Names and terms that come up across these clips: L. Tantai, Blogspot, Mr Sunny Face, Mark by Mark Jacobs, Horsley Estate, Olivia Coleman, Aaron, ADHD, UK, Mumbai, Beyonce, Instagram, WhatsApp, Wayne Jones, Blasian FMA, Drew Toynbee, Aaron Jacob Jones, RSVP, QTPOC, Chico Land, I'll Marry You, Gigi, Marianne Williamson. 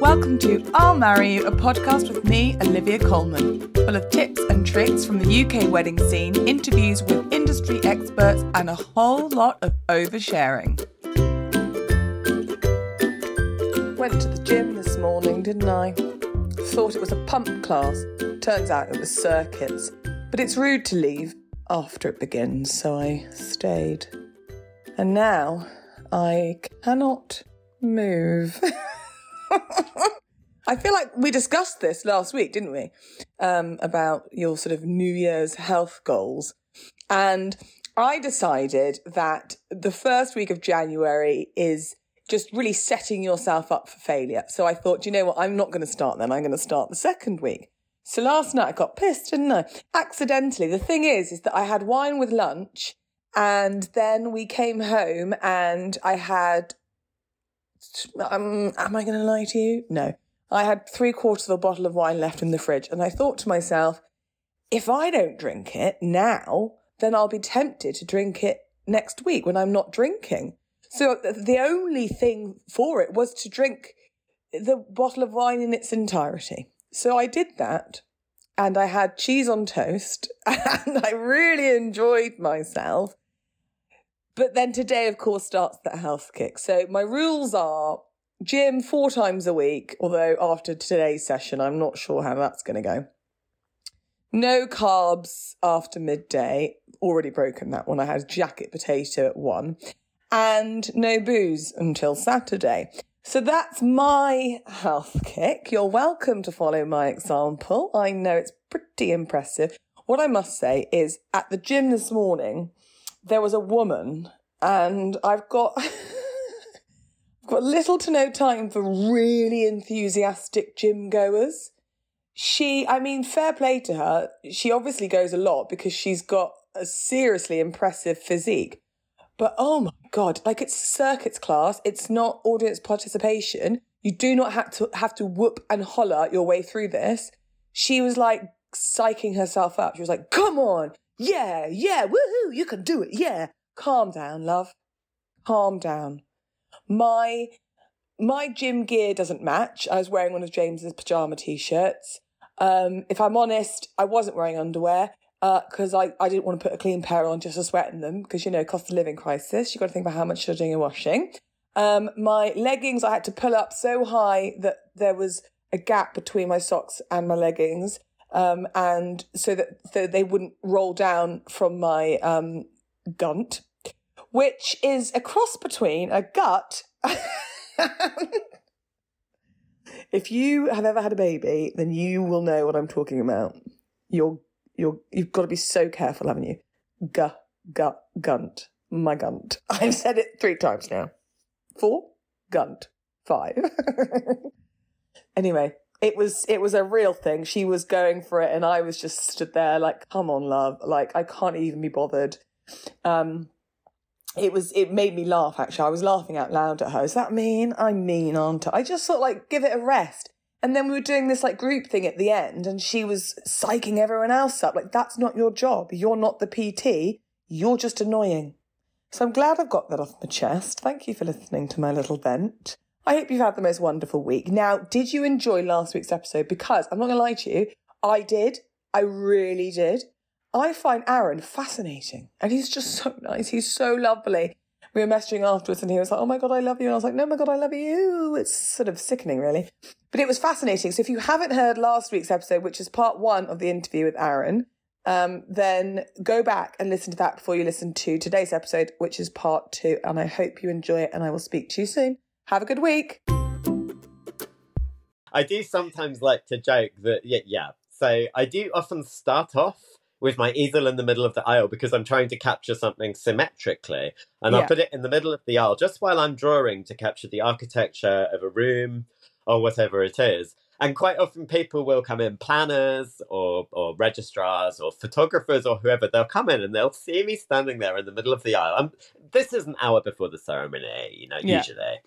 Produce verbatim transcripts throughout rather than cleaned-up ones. Welcome to I'll Marry You, a podcast with me, Olivia Coleman, full of tips and tricks from the U K wedding scene, interviews with industry experts, and a whole lot of oversharing. Went to the gym this morning, didn't I? Thought it was a pump class. Turns out it was circuits. But it's rude to leave after it begins, so I stayed. And now I cannot move. I feel like we discussed this last week, didn't we? Um, about your sort of New Year's health goals. And I decided that the first week of January is just really setting yourself up for failure. So I thought, you know what? I'm not going to start then. I'm going to start the second week. So last night I got pissed, didn't I? Accidentally. The thing is, is that I had wine with lunch and then we came home and I had... Um, am I going to lie to you? No. I had three quarters of a bottle of wine left in the fridge. And I thought to myself, if I don't drink it now, then I'll be tempted to drink it next week when I'm not drinking. So the only thing for it was to drink the bottle of wine in its entirety. So I did that and I had cheese on toast and I really enjoyed myself. But then today, of course, starts that health kick. So my rules are gym four times a week, although after today's session, I'm not sure how that's going to go. No carbs after midday. Already broken that one. I had jacket potato at one. And no booze until Saturday. So that's my health kick. You're welcome to follow my example. I know it's pretty impressive. What I must say is at the gym this morning... there was a woman and I've got, I've got little to no time for really enthusiastic gym goers. She, I mean, fair play to her. She obviously goes a lot because she's got a seriously impressive physique. But oh my God, like it's circuits class. It's not audience participation. You do not have to have to whoop and holler your way through this. She was like psyching herself up. She was like, come on. Yeah, yeah, woohoo, you can do it, yeah. Calm down, love. Calm down. My my gym gear doesn't match. I was wearing one of James's pyjama T-shirts. Um, if I'm honest, I wasn't wearing underwear because uh, I, I didn't want to put a clean pair on just to sweat in them because, you know, cost of living crisis. You've got to think about how much you're doing and washing. Um, my leggings I had to pull up so high that there was a gap between my socks and my leggings. Um, and so that so they wouldn't roll down from my um, gunt, which is a cross between a gut. If you have ever had a baby, then you will know what I'm talking about. You're, you're, you've got to be so careful, haven't you? G, g, gunt. My gunt. I've said it three times now. Four, gunt. Five. Anyway. It was it was a real thing. She was going for it and I was just stood there like, come on, love. Like, I can't even be bothered. Um, it was it made me laugh, actually. I was laughing out loud at her. Is that mean? I mean, aren't I? I just thought, like, give it a rest. And then we were doing this, like, group thing at the end and she was psyching everyone else up. Like, that's not your job. You're not the P T. You're just annoying. So I'm glad I've got that off my chest. Thank you for listening to my little vent. I hope you've had the most wonderful week. Now, did you enjoy last week's episode? Because I'm not going to lie to you, I did. I really did. I find Aaron fascinating and he's just so nice. He's so lovely. We were messaging afterwards and he was like, oh my God, I love you. And I was like, no, my God, I love you. It's sort of sickening, really. But it was fascinating. So if you haven't heard last week's episode, which is part one of the interview with Aaron, um, then go back and listen to that before you listen to today's episode, which is part two. And I hope you enjoy it and I will speak to you soon. Have a good week. I do sometimes like to joke that, yeah, yeah. So I do often start off with my easel in the middle of the aisle because I'm trying to capture something symmetrically. And yeah. I'll put it in the middle of the aisle just while I'm drawing to capture the architecture of a room or whatever it is. And quite often people will come in, planners or, or registrars or photographers or whoever, they'll come in and they'll see me standing there in the middle of the aisle. I'm, this is an hour before the ceremony, you know, yeah. usually.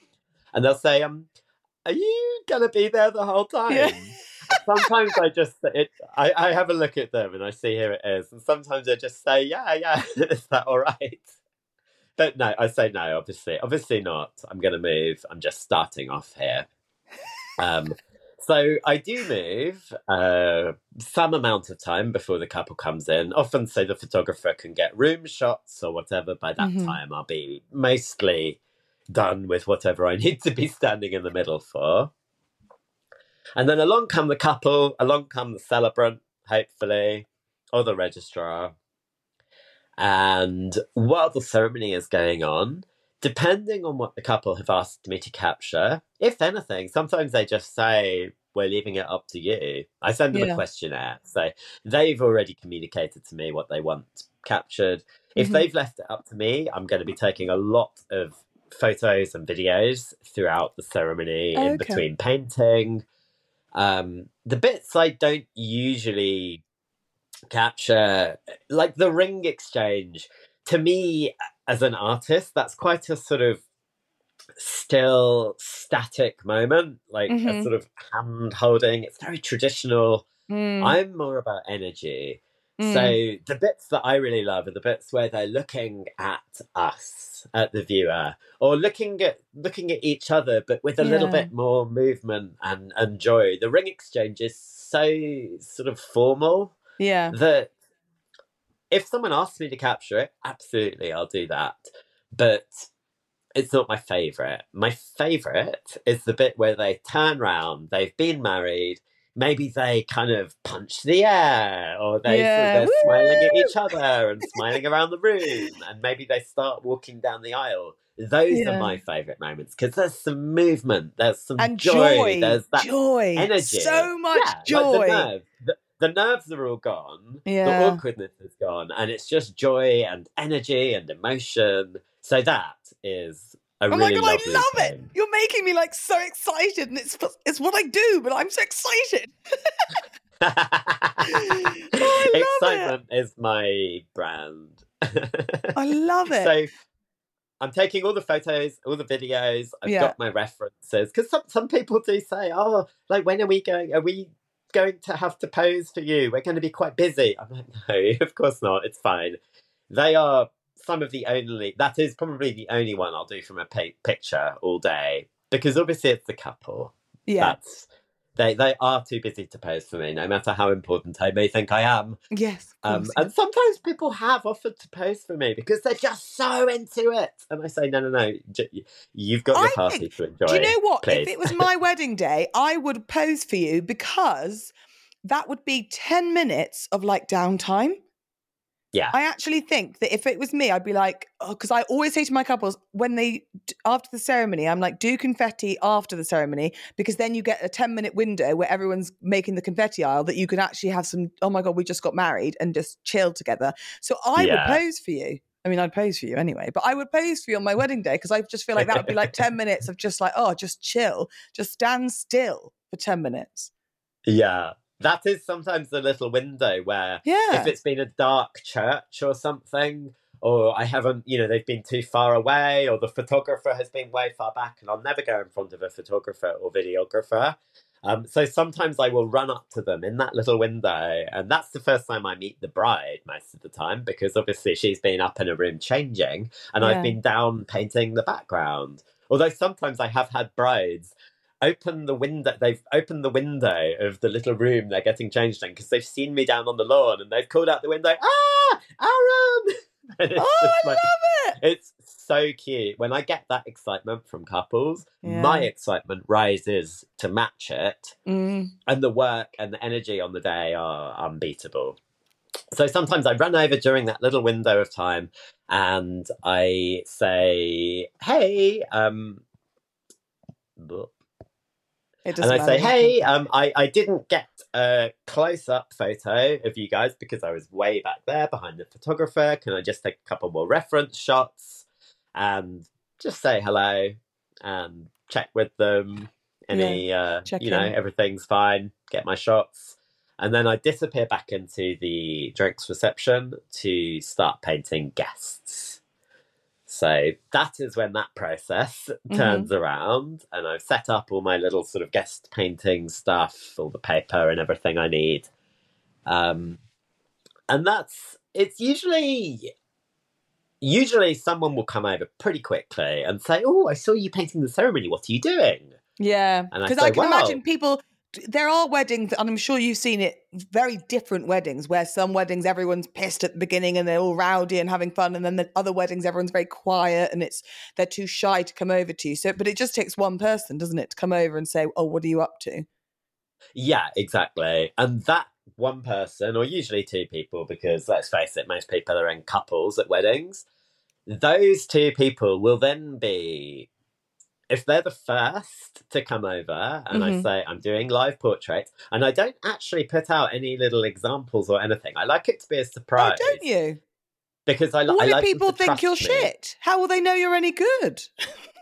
And they'll say, um, are you going to be there the whole time? Yeah. Sometimes I just, it, I, I have a look at them and I see here it is. And sometimes I just say, yeah, yeah, is that all right? But no, I say no, obviously. Obviously not. I'm going to move. I'm just starting off here. Um, so I do move uh, some amount of time before the couple comes in, often so the photographer can get room shots or whatever. By that mm-hmm. time, I'll be mostly done with whatever I need to be standing in the middle for. And then along come the couple, along come the celebrant, hopefully, or the registrar. And while the ceremony is going on, depending on what the couple have asked me to capture, if anything, sometimes they just say, we're leaving it up to you. I send them yeah. a questionnaire. So they've already communicated to me what they want captured. Mm-hmm. If they've left it up to me, I'm going to be taking a lot of photos and videos throughout the ceremony oh, in okay. between painting. Um, the bits I don't usually capture, like the ring exchange, to me as an artist, that's quite a sort of still static moment, like mm-hmm. a sort of hand holding. It's very traditional. Mm. I'm more about energy. Mm. So the bits that I really love are the bits where they're looking at us, at the viewer, or looking at looking at each other, but with a yeah. little bit more movement and, and joy. The ring exchange is so sort of formal yeah. that if someone asks me to capture it, absolutely, I'll do that. But it's not my favourite. My favourite is the bit where they turn round, they've been married, maybe they kind of punch the air, or they, yeah. they're Woo! Smiling at each other and smiling around the room, and maybe they start walking down the aisle. Those yeah. are my favourite moments, because there's some movement, there's some and joy, joy, there's that joy. Energy. So much yeah, joy. Like the, nerve. The, the nerves are all gone, yeah. the awkwardness is gone, and it's just joy and energy and emotion. So that is... Oh really my God, I love thing. It. You're making me like so excited, and it's it's what I do, but I'm so excited. oh, Excitement it. Is my brand. I love it. So I'm taking all the photos, all the videos. I've yeah. got my references. Because some, some people do say, oh, like, when are we going? Are we going to have to pose for you? We're going to be quite busy. I'm like, no, of course not. It's fine. They are... Some of the only, that is probably the only one I'll do from a pa- picture all day, because obviously it's the couple. Yeah. That's, they they are too busy to pose for me, no matter how important I may think I am. Yes. Um, yes. And sometimes people have offered to pose for me because they're just so into it. And I say, no, no, no, j- you've got your I party think, to enjoy. Do you know what? Please. If it was my wedding day, I would pose for you, because that would be ten minutes of like downtime. Yeah. I actually think that if it was me, I'd be like, oh, because I always say to my couples when they, after the ceremony, I'm like, do confetti after the ceremony, because then you get a ten minute window where everyone's making the confetti aisle that you can actually have some, oh my God, we just got married and just chill together. So I yeah. would pose for you. I mean, I'd pose for you anyway, but I would pose for you on my wedding day, because I just feel like that would be like ten minutes of just like, oh, just chill, just stand still for ten minutes. Yeah. That is sometimes the little window where yeah. if it's been a dark church or something, or I haven't, you know, they've been too far away, or the photographer has been way far back, and I'll never go in front of a photographer or videographer. Um, so sometimes I will run up to them in that little window. And that's the first time I meet the bride most of the time, because obviously she's been up in a room changing and yeah. I've been down painting the background. Although sometimes I have had brides open the window they've opened the window of the little room they're getting changed in, because they've seen me down on the lawn, and they've called out the window, ah, Aaron. Oh, I like, love it. It's so cute when I get that excitement from couples. Yeah. My excitement rises to match it. Mm. And the work and the energy on the day are unbeatable. So sometimes I run over during that little window of time, and I say, hey, um and I say, hey, um, I, I didn't get a close-up photo of you guys because I was way back there behind the photographer. Can I just take a couple more reference shots and just say hello and check with them? Any, yeah, uh, you know, in. Everything's fine. Get my shots. And then I disappear back into the drinks reception to start painting guests. So that is when that process turns mm-hmm. around, and I've set up all my little sort of guest painting stuff, all the paper and everything I need. Um, and that's, it's usually, usually someone will come over pretty quickly and say, oh, I saw you painting the ceremony. What are you doing? Yeah, because I, I can wow. imagine people, there are weddings, and I'm sure you've seen it, very different weddings, where some weddings everyone's pissed at the beginning and they're all rowdy and having fun, and then the other weddings everyone's very quiet and it's they're too shy to come over to you. So, but it just takes one person, doesn't it, to come over and say, oh, what are you up to? Yeah, exactly. And that one person, or usually two people, because let's face it, most people are in couples at weddings. Those two people will then be, if they're the first to come over and mm-hmm. I say I'm doing live portraits, and I don't actually put out any little examples or anything. I like it to be a surprise. Oh, don't you? Because I, li- what I like people to think you're me. Shit. How will they know you're any good?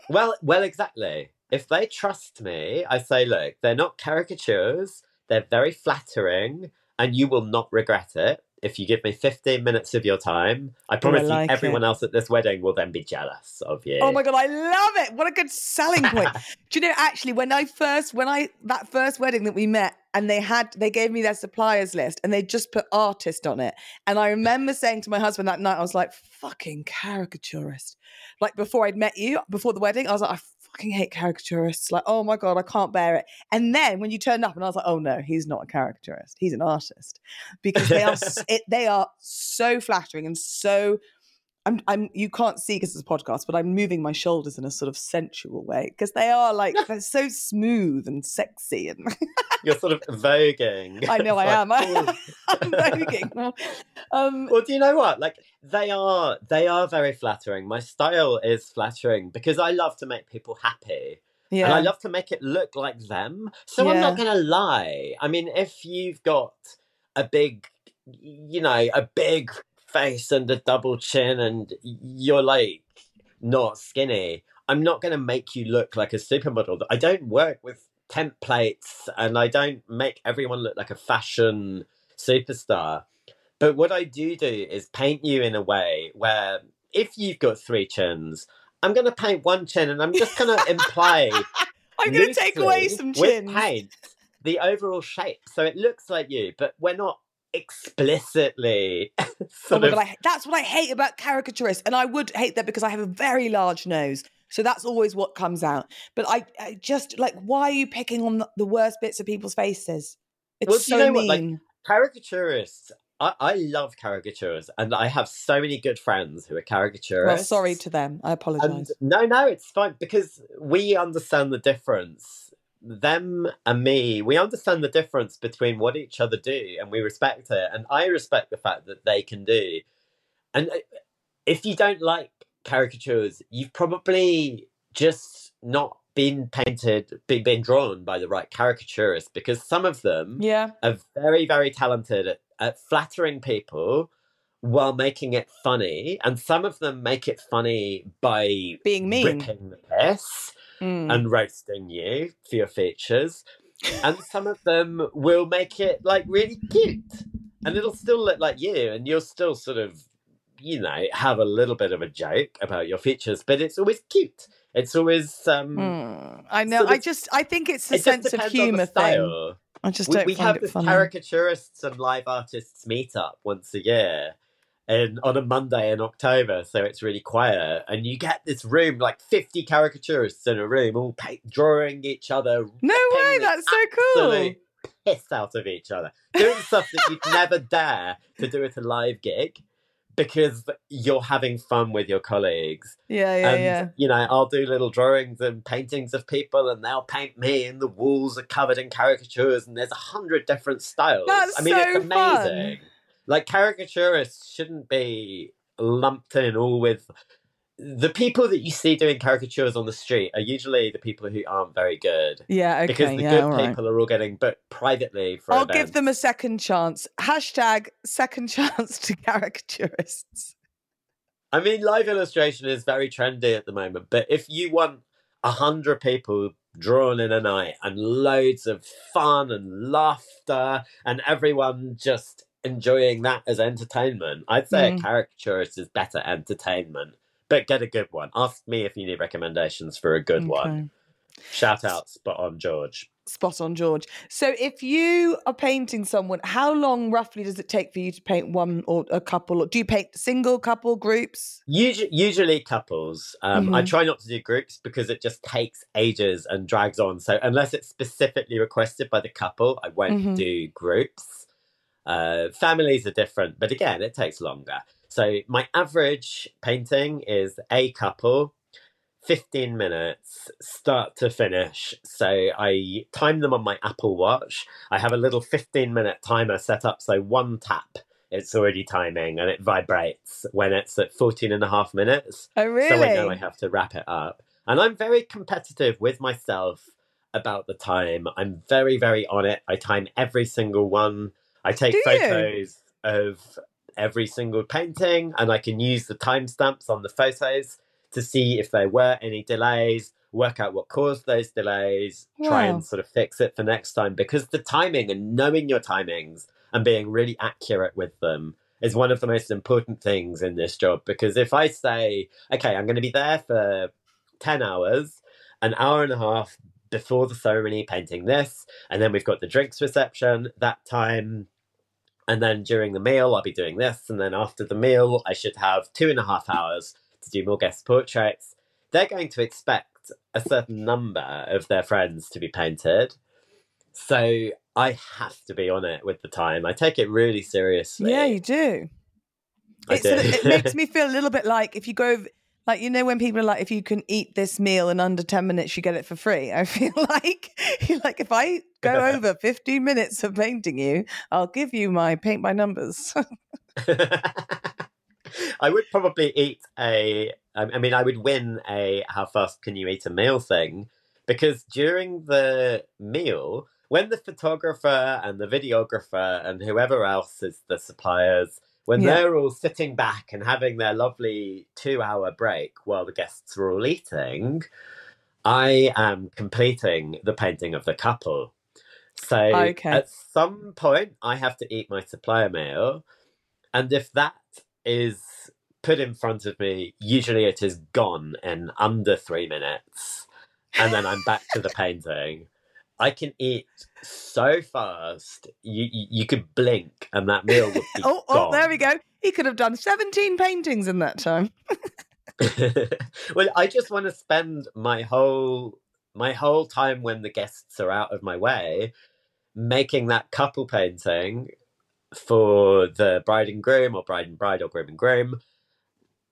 well, well, exactly. If they trust me, I say, look, they're not caricatures. They're very flattering, and you will not regret it. If you give me fifteen minutes of your time, I promise oh, I like you everyone it. else at this wedding will then be jealous of you. Oh my God, I love it. What a good selling point. Do you know, actually, when I first, when I, that first wedding that we met, and they had, they gave me their suppliers list and they just put artist on it. And I remember saying to my husband that night, I was like, fucking caricaturist. Like before I'd met you, before the wedding, I was like, I fucking hate caricaturists. Like, oh my God, I can't bear it. And then when you turned up and I was like, oh no, he's not a caricaturist. He's an artist. Because they are it, they are so flattering and so, I'm, I'm, you can't see because it's a podcast, but I'm moving my shoulders in a sort of sensual way because they are like, they're so smooth and sexy. And you're sort of voguing. I know I am. I, I'm voguing. Um, well, do you know what? Like they are, they are very flattering. My style is flattering because I love to make people happy. Yeah. And I love to make it look like them. So yeah. I'm not going to lie. I mean, if you've got a big, you know, a big face and a double chin and you're like not skinny, I'm not going to make you look like a supermodel. I don't work with templates and I don't make everyone look like a fashion superstar. But what I do do is paint you in a way where if you've got three chins, I'm going to paint one chin and I'm just going to imply I'm going to take away some chins with paint the overall shape so it looks like you, but we're not explicitly sort oh my of... God, I, that's what I hate about caricaturists, and I would hate that because I have a very large nose, so that's always what comes out. But I, I just like, why are you picking on the, the worst bits of people's faces? It's well, so you know mean what? Like, caricaturists, I, I love caricatures, and I have so many good friends who are caricaturists. Well, sorry to them, I apologize. And, no no it's fine, because we understand the difference, them and me, we understand the difference between what each other do, and we respect it, and I respect the fact that they can do. And if you don't like caricatures, you've probably just not been painted been drawn by the right caricaturist, because some of them yeah. are very very talented at, at flattering people while making it funny, and some of them make it funny by being mean, ripping the piss Mm. and roasting you for your features, and some of them will make it like really cute and it'll still look like you, and you'll still sort of, you know, have a little bit of a joke about your features, but it's always cute, it's always um mm. I know sort of, I just I think it's the it sense of humor thing. I just don't we, we find have it this funny. Caricaturists and live artists meet up once a year and on a Monday in October, so it's really quiet, and you get this room like fifty caricaturists in a room, all paint, drawing each other. No way, that's so cool! Piss out of each other, doing stuff that you'd never dare to do at a live gig, because you're having fun with your colleagues. Yeah, yeah, and, yeah. You know, I'll do little drawings and paintings of people, and they'll paint me, and the walls are covered in caricatures, and there's a hundred different styles. That's I mean, so it's amazing. Fun. Like, caricaturists shouldn't be lumped in all with... The people that you see doing caricatures on the street are usually the people who aren't very good. Yeah, okay. Because the yeah, good people right. are all getting booked privately for I'll events. Give them a second chance. Hashtag second chance to caricaturists. I mean, live illustration is very trendy at the moment, but if you want one hundred people drawn in a night and loads of fun and laughter and everyone just... enjoying that as entertainment, I'd say mm. a caricaturist is better entertainment, but get a good one. Ask me if you need recommendations for a good okay. one. Shout out Spot On George. spot on, George. So if you are painting someone, how long roughly does it take for you to paint one or a couple? Or do you paint single, couple, groups? Usually, usually couples. Um, mm-hmm. I try not to do groups because it just takes ages and drags on. So unless it's specifically requested by the couple, I won't mm-hmm. do groups. Uh, families are different, but again, it takes longer. So my average painting is a couple, fifteen minutes, start to finish. So I time them on my Apple Watch. I have a little fifteen minute timer set up. So one tap, it's already timing and it vibrates when it's at fourteen and a half minutes. Oh, really? So I know I have to wrap it up. And I'm very competitive with myself about the time. I'm very, very on it. I time every single one. I take Do photos you? of every single painting, and I can use the timestamps on the photos to see if there were any delays, work out what caused those delays, yeah. try and sort of fix it for next time. Because the timing and knowing your timings and being really accurate with them is one of the most important things in this job. Because if I say, okay, I'm going to be there for ten hours, an hour and a half before the ceremony painting this, and then we've got the drinks reception that time, and then during the meal I'll be doing this, and then after the meal I should have two and a half hours to do more guest portraits, they're going to expect a certain number of their friends to be painted. So I have to be on it with the time. I take it really seriously. Yeah, you do. I do. It makes me feel a little bit like if you go, like, you know, when people are like, if you can eat this meal in under ten minutes, you get it for free. I feel like, like if I go over fifteen minutes of painting you, I'll give you my paint by numbers. I would probably eat a, I mean, I would win a how fast can you eat a meal thing, because during the meal, when the photographer and the videographer and whoever else is the suppliers, when yeah. they're all sitting back and having their lovely two hour break while the guests are all eating, I am completing the painting of the couple. So okay. at some point I have to eat my supplier meal. And if that is put in front of me, usually it is gone in under three minutes. And then I'm back to the painting. I can eat so fast. You you, you could blink and that meal would be oh, gone. Oh, there we go. He could have done seventeen paintings in that time. Well, I just want to spend my whole my whole time when the guests are out of my way making that couple painting for the bride and groom, or bride and bride, or groom and groom,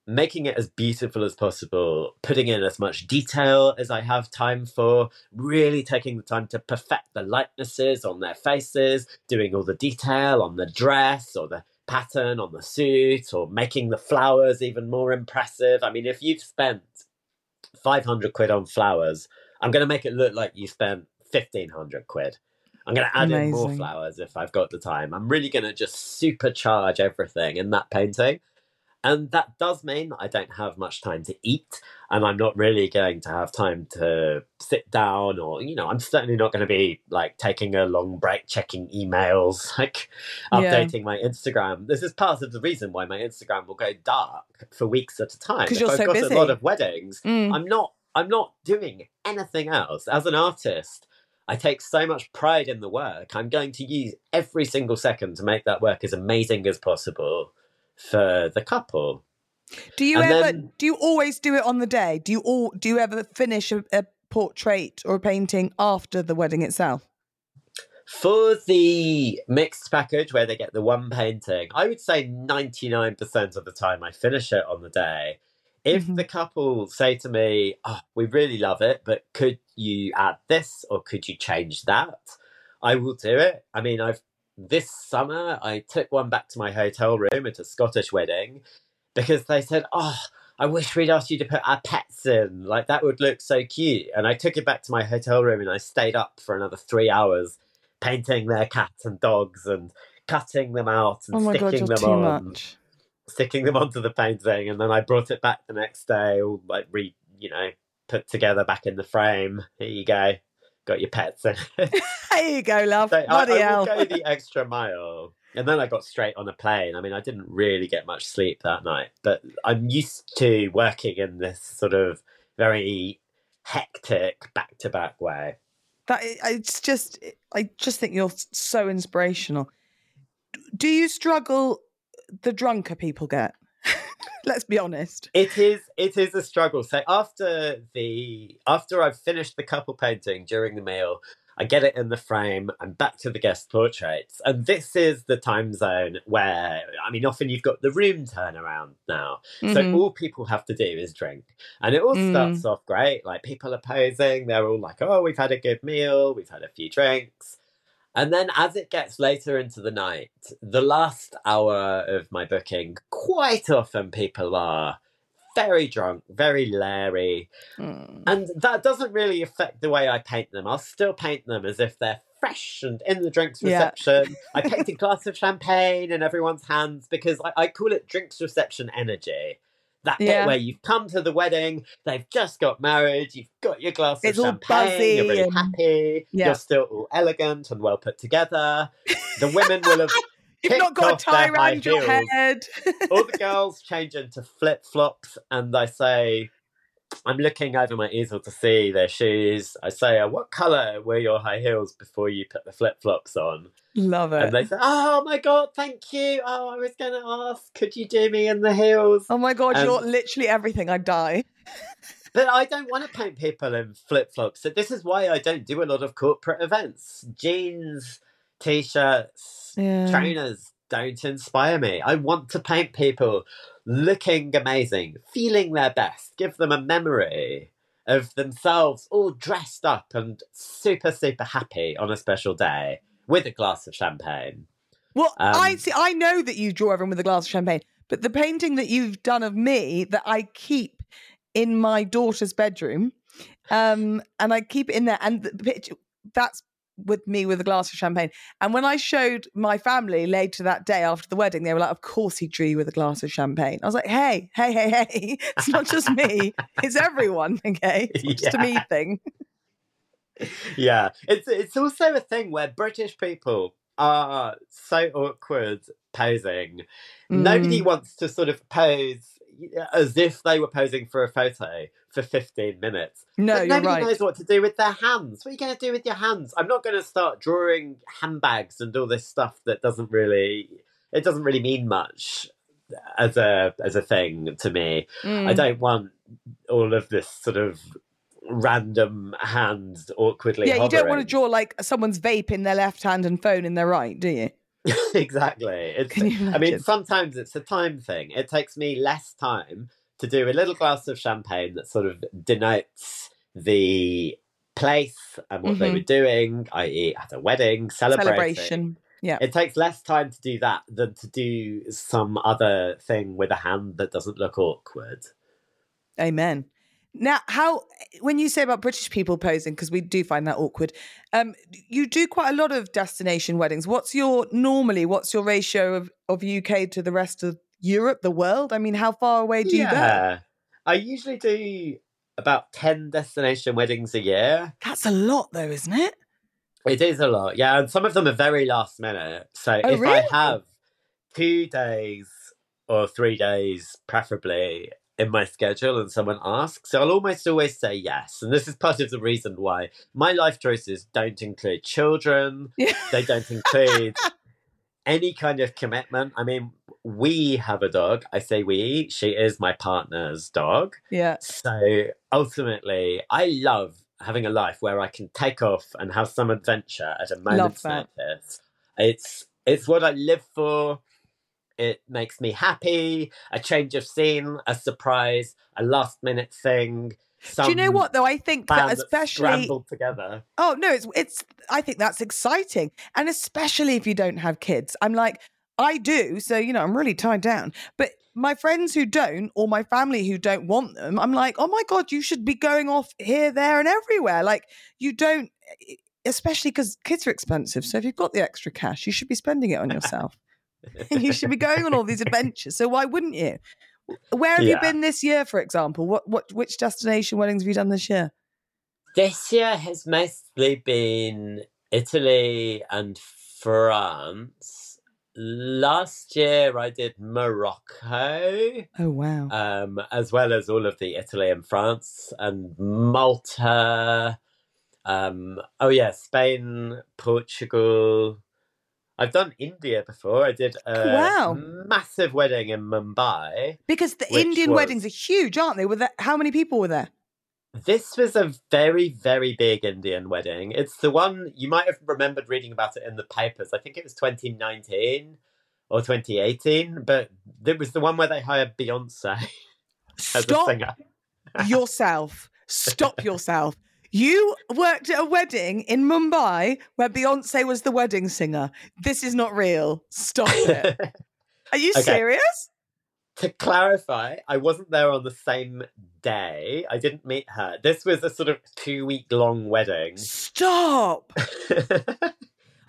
making it as beautiful as possible, putting in as much detail as I have time for, really taking the time to perfect the likenesses on their faces, doing all the detail on the dress or the pattern on the suit, or making the flowers even more impressive. I mean, if you've spent five hundred quid on flowers, I'm going to make it look like you spent fifteen hundred quid. I'm going to add Amazing. in more flowers if I've got the time. I'm really going to just supercharge everything in that painting. And that does mean I don't have much time to eat, and I'm not really going to have time to sit down, or, you know, I'm certainly not going to be like taking a long break, checking emails, like updating yeah. my Instagram. This is part of the reason why my Instagram will go dark for weeks at a time. Because you're I've so got busy. a lot of weddings. Mm. I'm not, I'm not doing anything else. As an artist, I take so much pride in the work. I'm going to use every single second to make that work as amazing as possible for the couple. Do you and ever? Then, do you always do it on the day? Do you all? Do you ever finish a, a portrait or a painting after the wedding itself? For the mixed package where they get the one painting, I would say ninety-nine percent of the time I finish it on the day. If mm-hmm. the couple say to me, oh, we really love it, but could you add this or could you change that? I will do it. I mean, I've this summer, I took one back to my hotel room at a Scottish wedding because they said, oh, I wish we'd asked you to put our pets in. Like, that would look so cute. And I took it back to my hotel room and I stayed up for another three hours painting their cats and dogs and cutting them out and oh my sticking God, you're them too on. Much. sticking them onto the painting, and then I brought it back the next day, all like re, you know, put together back in the frame. Here you go, got your pets in. There you go, love. So Bloody I, I hell. Will go the extra mile, and then I got straight on a plane. I mean, I didn't really get much sleep that night, but I'm used to working in this sort of very hectic back to back way. That it's just, I just think you're so inspirational. Do you struggle the drunker people get? Let's be honest. It is it is a struggle. So after the after I've finished the couple painting during the meal, I get it in the frame. I'm back to the guest portraits. And this is the time zone where, I mean, often you've got the room turnaround now. Mm-hmm. So all people have to do is drink. And it all mm. starts off great. Like, people are posing. They're all like, oh, we've had a good meal. We've had a few drinks. And then as it gets later into the night, the last hour of my booking, quite often people are very drunk, very leery. Mm. And that doesn't really affect the way I paint them. I'll still paint them as if they're fresh and in the drinks reception. Yeah. I paint a glass of champagne in everyone's hands because I, I call it drinks reception energy. That yeah. bit where you've come to the wedding, they've just got married, you've got your glass it's of champagne, you're really and... happy, yeah. you're still all elegant and well put together. The women will have... You've not got a tie around your head. All the girls change into flip-flops and I say, I'm looking over my easel to see their shoes. I say, oh, what colour were your high heels before you put the flip-flops on? Love it. And they say, oh, my God, thank you. Oh, I was going to ask, could you do me in the heels? Oh, my God, um, you're literally everything. I die. But I don't want to paint people in flip-flops. So this is why I don't do a lot of corporate events. Jeans, T-shirts, yeah. trainers don't inspire me. I want to paint people looking amazing, feeling their best, give them a memory of themselves all dressed up and super, super happy on a special day with a glass of champagne. Well, um, I see. I know that you draw everyone with a glass of champagne, but the painting that you've done of me that I keep in my daughter's bedroom, um, and I keep it in there, and the picture, that's with me with a glass of champagne. And when I showed my family later that day after the wedding, they were like, of course he drew you with a glass of champagne. I was like, hey, hey, hey, hey. It's not just me. It's everyone, okay? It's not yeah. just a me thing. Yeah. It's, it's also a thing where British people are so awkward posing. Mm. Nobody wants to sort of pose as if they were posing for a photo for fifteen minutes. No, but nobody you're right. knows what to do with their hands. What are you going to do with your hands? I'm not going to start drawing handbags and all this stuff that doesn't really, it doesn't really mean much as a as a thing to me. Mm. I don't want all of this sort of random hands awkwardly. Yeah, hovering. You don't want to draw like someone's vape in their left hand and phone in their right, do you? Exactly. It's, I mean, sometimes it's a time thing. It takes me less time to do a little glass of champagne that sort of denotes the place and what mm-hmm. they were doing, that is at a wedding, celebrating. Celebration. Yeah. It takes less time to do that than to do some other thing with a hand that doesn't look awkward. Amen. Now, how, when you say about British people posing, because we do find that awkward, um, you do quite a lot of destination weddings. What's your, normally, what's your ratio of, of U K to the rest of Europe, the world? I mean, how far away do yeah. you go? I usually do about ten destination weddings a year. That's a lot, though, isn't it? It is a lot, yeah. And some of them are very last minute. So oh, if really? I have two days or three days, preferably, in my schedule and someone asks, I'll almost always say yes. And this is part of the reason why my life choices don't include children. Yeah. They don't include any kind of commitment. I mean, we have a dog. I say we. She is my partner's dog. Yeah. So ultimately, I love having a life where I can take off and have some adventure at a moment's notice. It's, it's what I live for. It makes me happy, a change of scene, a surprise, a last-minute thing. Do you know what, though? I think that especially... scrambled together. Oh, no, it's it's. I think that's exciting. And especially if you don't have kids. I'm like, I do, so, you know, I'm really tied down. But my friends who don't, or my family who don't want them, I'm like, oh, my God, you should be going off here, there, and everywhere. Like, you don't... Especially because kids are expensive. So if you've got the extra cash, you should be spending it on yourself. You should be going on all these adventures. So why wouldn't you? Where have yeah. you been this year, for example? What, what, which destination weddings have you done this year? This year has mostly been Italy and France. Last year I did Morocco. Oh, wow. Um, as well as all of the Italy and France and Malta. Um, oh yeah, Spain, Portugal. I've done India before. I did a wow. massive wedding in Mumbai. Because the Indian was... weddings are huge, aren't they? Were there, how many people were there? This was a very, very big Indian wedding. It's the one you might have remembered reading about it in the papers. I think it was twenty nineteen or twenty eighteen, but it was the one where they hired Beyonce as a singer. Stop yourself. Stop yourself. You worked at a wedding in Mumbai where Beyonce was the wedding singer. This is not real. Stop it. Are you okay. serious? To clarify, I wasn't there on the same day. I didn't meet her. This was a sort of two-week-long wedding. Stop!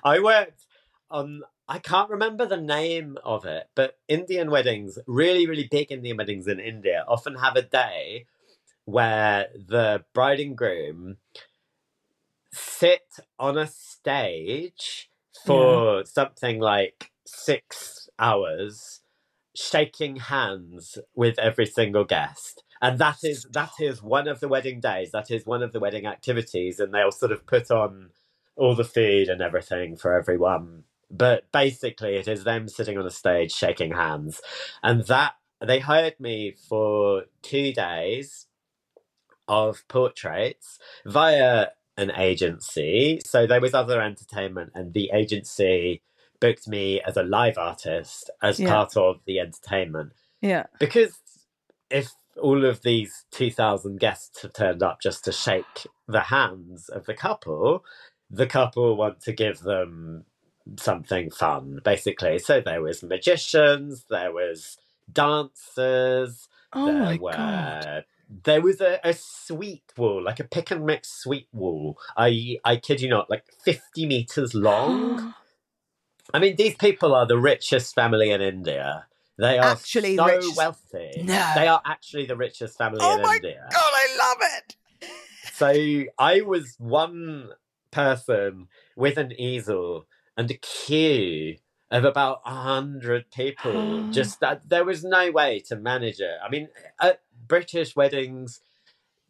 I worked on... I can't remember the name of it, but Indian weddings, really, really big Indian weddings in India, often have a day where the bride and groom sit on a stage for yeah. something like six hours... shaking hands with every single guest. And that is that is one of the wedding days. That is one of the wedding activities. And they'll sort of put on all the food and everything for everyone. But basically it is them sitting on a stage shaking hands. And that they hired me for two days of portraits via an agency. So there was other entertainment, and the agency booked me as a live artist as yeah. part of the entertainment. Yeah. Because if all of these two thousand guests have turned up just to shake the hands of the couple, the couple want to give them something fun, basically. So there was magicians, there was dancers, oh there my were... God. There was a, a sweet wall, like a pick and mix sweet wall. I, I kid you not, like fifty metres long. I mean, these people are the richest family in India. They are actually so richest. wealthy. No. They are actually the richest family oh in India. Oh my God, I love it. So I was one person with an easel and a queue of about one hundred people. Oh. Just that there was no way to manage it. I mean, at British weddings,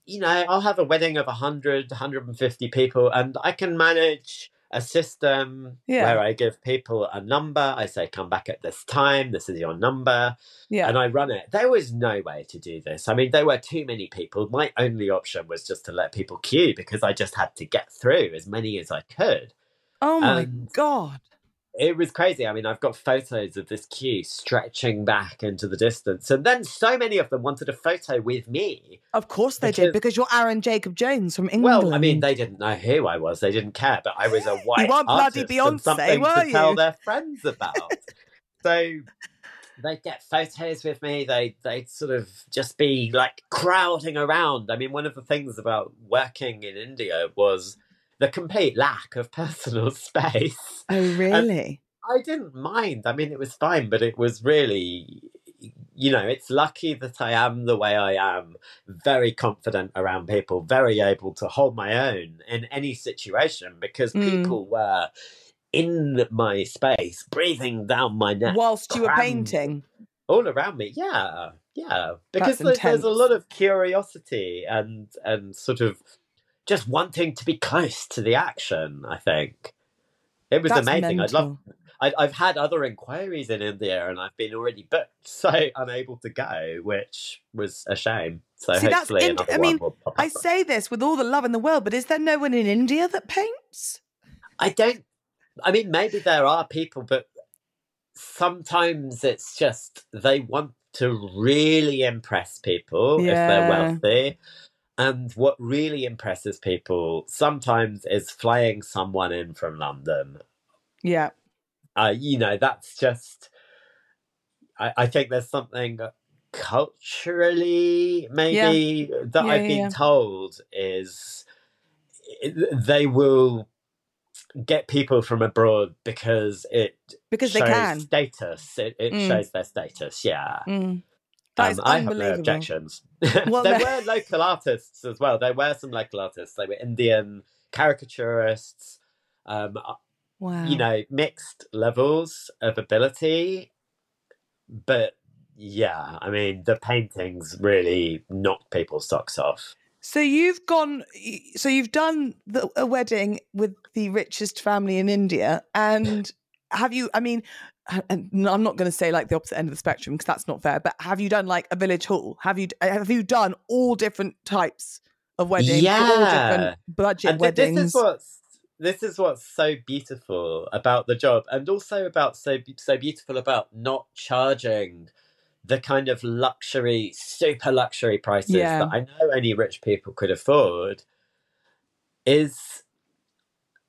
you know, I'll have a wedding of one hundred, one hundred fifty people and I can manage... a system yeah. where I give people a number. I say, come back at this time. This is your number. Yeah. And I run it. There was no way to do this. I mean, there were too many people. My only option was just to let people queue because I just had to get through as many as I could. Oh, my and God. It was crazy. I mean, I've got photos of this queue stretching back into the distance. And then so many of them wanted a photo with me. Of course they because, did, because you're Aaron Jacob Jones from England. Well, I mean, they didn't know who I was. They didn't care, but I was a white you weren't bloody Beyonce, something were to you? Tell their friends about. So they'd get photos with me. They, they'd sort of just be like crowding around. I mean, one of the things about working in India was... the complete lack of personal space. Oh, really? And I didn't mind. I mean, it was fine, but it was really, you know, it's lucky that I am the way I am, very confident around people, very able to hold my own in any situation because mm. people were in my space, breathing down my neck. Whilst you were painting? All around me, yeah, yeah. Because there's, there's a lot of curiosity and and sort of... just wanting to be close to the action, I think. It was That's amazing. Mental. I'd love. I'd, I've had other inquiries in India, and I've been already booked, so unable to go, which was a shame. So See, hopefully, that's another I one mean, will pop up. I say this with all the love in the world, but is there no one in India that paints? I don't. I mean, maybe there are people, but sometimes it's just they want to really impress people yeah. if they're wealthy. And what really impresses people sometimes is flying someone in from London. Yeah. Uh, you know, that's just... I, I think there's something culturally, maybe, yeah. that yeah, I've yeah, been yeah. told is they will get people from abroad because it because shows they can. status. It, it mm. shows their status, yeah. Mm. Um, I have no objections. Well, there were local artists as well. There were some local artists. They were Indian caricaturists. Um, wow. You know, mixed levels of ability. But yeah, I mean, the paintings really knocked people's socks off. So you've gone, so you've done the, a wedding with the richest family in India, and have you, I mean, and I'm not going to say like the opposite end of the spectrum because that's not fair, but have you done like a village hall? Have you, have you done all different types of weddings? Yeah. All different budget and weddings? This is what's, this is what's so beautiful about the job, and also about so, so beautiful about not charging the kind of luxury, super luxury prices yeah. that I know only rich people could afford, is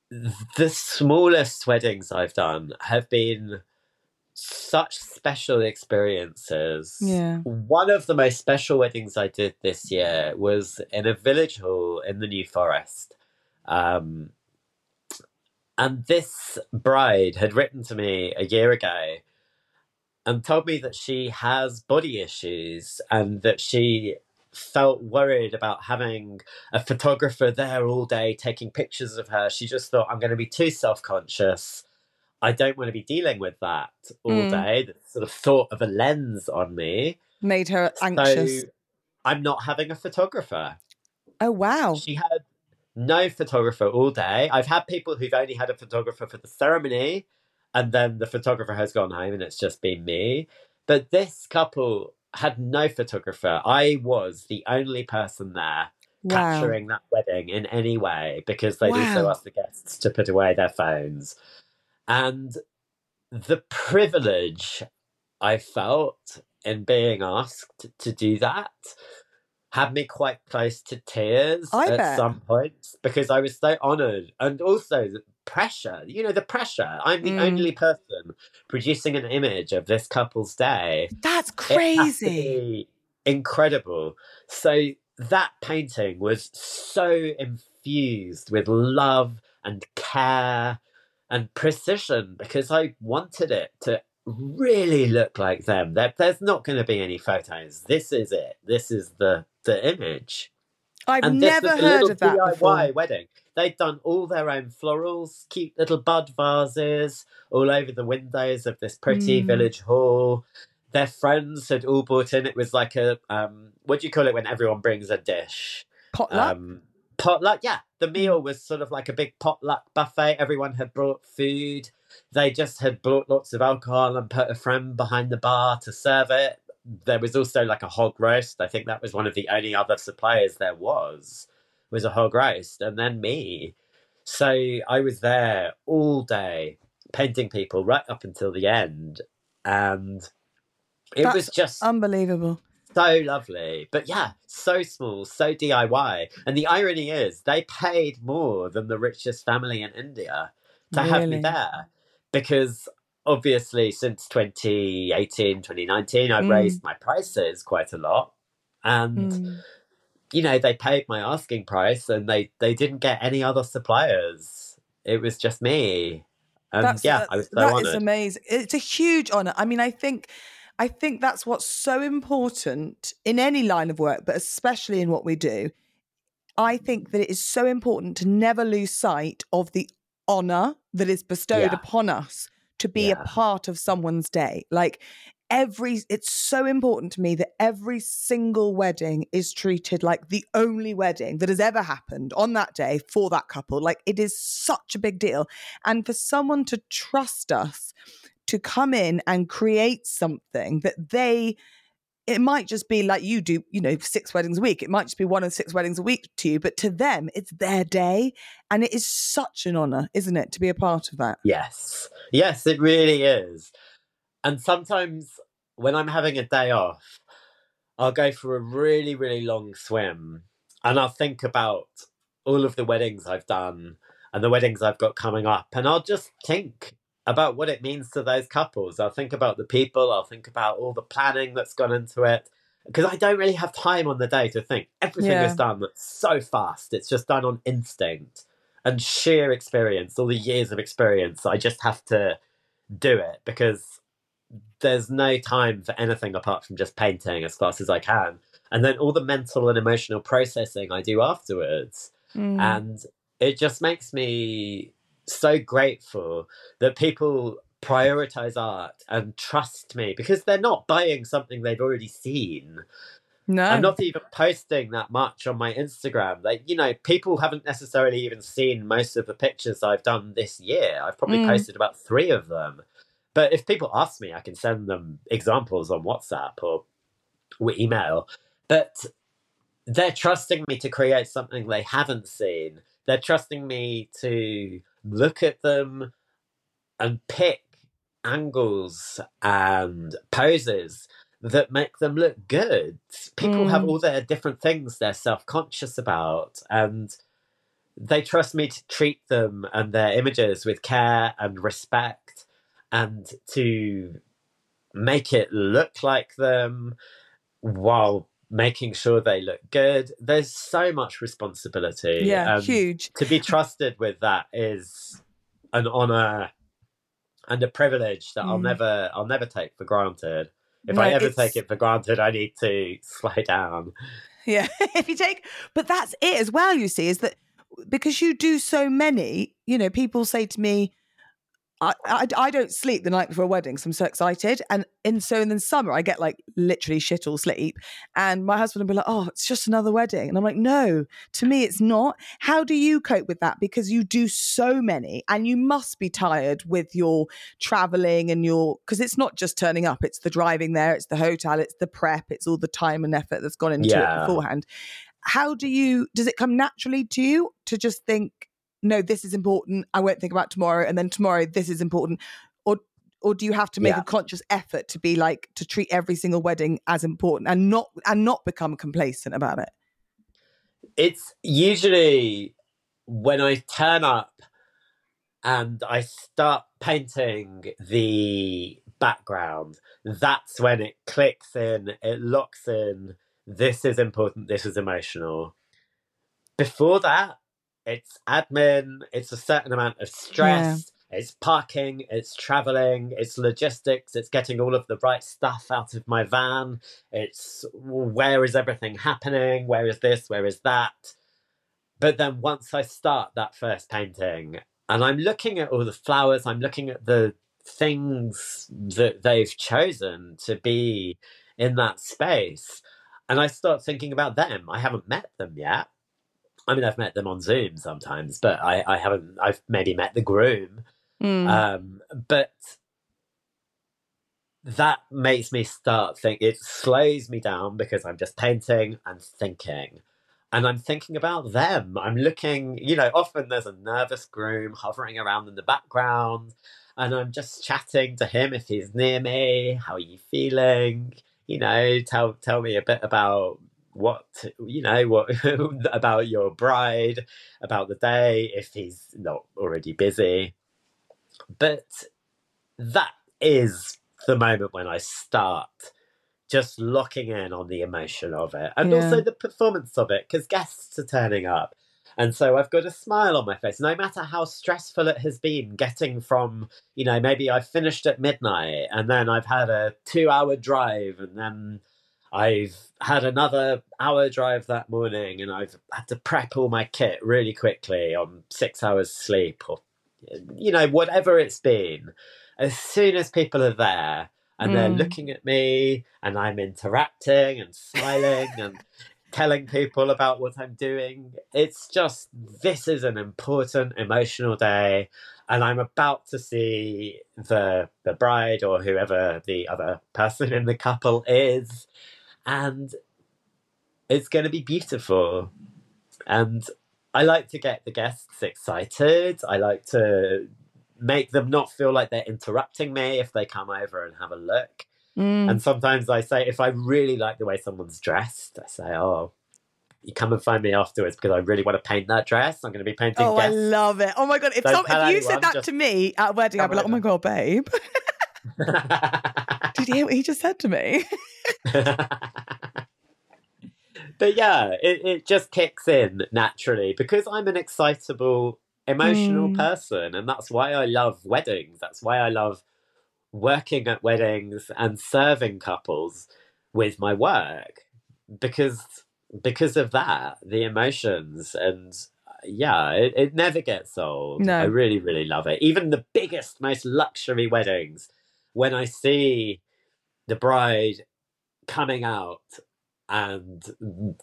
the smallest weddings I've done have been such special experiences. Yeah. One of the most special weddings I did this year was in a village hall in the New Forest. Um, and this bride had written to me a year ago and told me that she has body issues and that she felt worried about having a photographer there all day taking pictures of her. She just thought, I'm going to be too self-conscious. I don't want to be dealing with that all mm. day. That sort of thought of a lens on me made her anxious. So I'm not having a photographer. Oh, wow. She had no photographer all day. I've had people who've only had a photographer for the ceremony, and then the photographer has gone home and it's just been me. But this couple had no photographer. I was the only person there wow. capturing that wedding in any way, because they'd wow. also asked the guests to put away their phones. And the privilege I felt in being asked to do that had me quite close to tears I at bet. some points, because I was so honoured. And also the pressure, you know, the pressure. I'm the mm. only person producing an image of this couple's day. That's crazy. Incredible. So that painting was so infused with love and care and precision, because I wanted it to really look like them. There, there's not going to be any photos. This is it. This is the the image. I've and never heard of that D I Y before. Wedding. They'd done all their own florals, cute little bud vases all over the windows of this pretty mm. village hall. Their friends had all brought in. It was like a um, what do you call it when everyone brings a dish? Potluck. Um, potluck. Yeah, the meal was sort of like a big potluck buffet. Everyone had brought food. They just had brought lots of alcohol and put a friend behind the bar to serve it. There was also like a hog roast. I think that was one of the only other suppliers there was, was a hog roast. And then me. So I was there all day painting people right up until the end. And it That's was just unbelievable. So lovely. But yeah, so small, so D I Y. And the irony is they paid more than the richest family in India to really? have me there. Because obviously since twenty eighteen, twenty nineteen, I've mm. raised my prices quite a lot. And, mm. you know, they paid my asking price and they, they didn't get any other suppliers. It was just me. And that's, yeah, I was so that honored. That is amazing. It's a huge honor. I mean, I think... I think that's what's so important in any line of work, but especially in what we do. I think that it is so important to never lose sight of the honour that is bestowed yeah. upon us to be yeah. a part of someone's day. Like every, it's so important to me that every single wedding is treated like the only wedding that has ever happened on that day for that couple. Like it is such a big deal. And for someone to trust us to come in and create something that they, it might just be like you do, you know, six weddings a week. It might just be one of six weddings a week to you, but to them, it's their day. And it is such an honour, isn't it, to be a part of that? Yes. Yes, it really is. And sometimes when I'm having a day off, I'll go for a really, really long swim and I'll think about all of the weddings I've done and the weddings I've got coming up. And I'll just think about what it means to those couples. I'll think about the people. I'll think about all the planning that's gone into it. Because I don't really have time on the day to think. Everything yeah. is done so fast. It's just done on instinct and sheer experience, all the years of experience. I just have to do it because there's no time for anything apart from just painting as fast as I can. And then all the mental and emotional processing I do afterwards. Mm. And it just makes me so grateful that people prioritize art and trust me, because they're not buying something they've already seen. No. I'm not even posting that much on my Instagram. Like, you know, people haven't necessarily even seen most of the pictures I've done this year. I've probably mm. posted about three of them. But if people ask me, I can send them examples on WhatsApp or email. But they're trusting me to create something they haven't seen. They're trusting me to look at them and pick angles and poses that make them look good. People mm. have all their different things they're self-conscious about, and they trust me to treat them and their images with care and respect and to make it look like them while making sure they look good. There's so much responsibility. Yeah, huge. To be trusted with that is an honour and a privilege that mm. I'll never, I'll never take for granted. If no, I ever it's... take it for granted, I need to slow down. Yeah, if you take... But that's it as well, you see, is that because you do so many, you know, people say to me, I, I, I don't sleep the night before a wedding, so I'm so excited. And, and so in the summer, I get like literally shit all sleep. And my husband will be like, oh, it's just another wedding. And I'm like, no, to me, it's not. How do you cope with that? Because you do so many and you must be tired with your traveling and your, because it's not just turning up. It's the driving there. It's the hotel. It's the prep. It's all the time and effort that's gone into yeah. it beforehand. How do you, does it come naturally to you to just think, no, this is important, I won't think about tomorrow, and then tomorrow, this is important? Or or do you have to make yeah. a conscious effort to be like, to treat every single wedding as important and not and not become complacent about it? It's usually when I turn up and I start painting the background, that's when it clicks in, it locks in, this is important, this is emotional. Before that, it's admin, it's a certain amount of stress, yeah. it's parking, it's traveling, it's logistics, it's getting all of the right stuff out of my van, it's where is everything happening, where is this, where is that. But then once I start that first painting, and I'm looking at all the flowers, I'm looking at the things that they've chosen to be in that space, and I start thinking about them. I haven't met them yet. I mean, I've met them on Zoom sometimes, but I, I haven't, I've maybe met the groom. Mm. Um, but that makes me start thinking, it slows me down because I'm just painting and thinking. And I'm thinking about them. I'm looking, you know, often there's a nervous groom hovering around in the background, and I'm just chatting to him if he's near me. How are you feeling? You know, tell tell me a bit about what, you know, what about your bride, about the day, if he's not already busy. But that is the moment when I start just locking in on the emotion of it, and yeah. also the performance of it, because guests are turning up. And so I've got a smile on my face, no matter how stressful it has been getting from, you know, maybe I finished at midnight and then I've had a two hour drive and then I've had another hour drive that morning, and I've had to prep all my kit really quickly on six hours sleep, or, you know, whatever it's been. As soon as people are there and mm. they're looking at me and I'm interacting and smiling and telling people about what I'm doing, it's just, this is an important emotional day, and I'm about to see the the bride or whoever the other person in the couple is. And it's going to be beautiful. And I like to get the guests excited. I like to make them not feel like they're interrupting me if they come over and have a look. Mm. And sometimes I say, if I really like the way someone's dressed, I say, oh, you come and find me afterwards because I really want to paint that dress. I'm going to be painting Oh, guests. I love it. Oh, my God. If, some, if you said that to me at a wedding, I'd be like, oh, my God, babe. Did you hear what he just said to me? But yeah, it, it just kicks in naturally because I'm an excitable, emotional mm. person. And that's why I love weddings. That's why I love working at weddings and serving couples with my work, because because of that, the emotions. And yeah, it, it never gets old. No. I really, really love it. Even the biggest, most luxury weddings, when I see the bride coming out And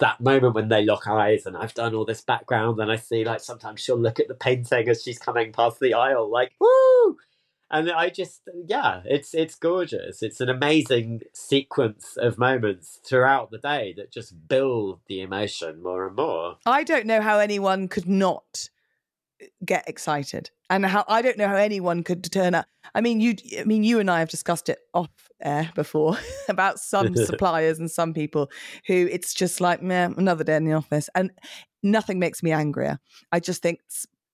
that moment when they lock eyes and I've done all this background and I see, like, sometimes she'll look at the painting as she's coming past the aisle, like, woo! And I just, yeah, it's it's gorgeous. It's an amazing sequence of moments throughout the day that just build the emotion more and more. I don't know how anyone could not get excited, and how I don't know how anyone could turn up. I mean, you, I mean, you and I have discussed it off air before about some suppliers and some people who it's just like, meh, another day in the office, and nothing makes me angrier. I just think,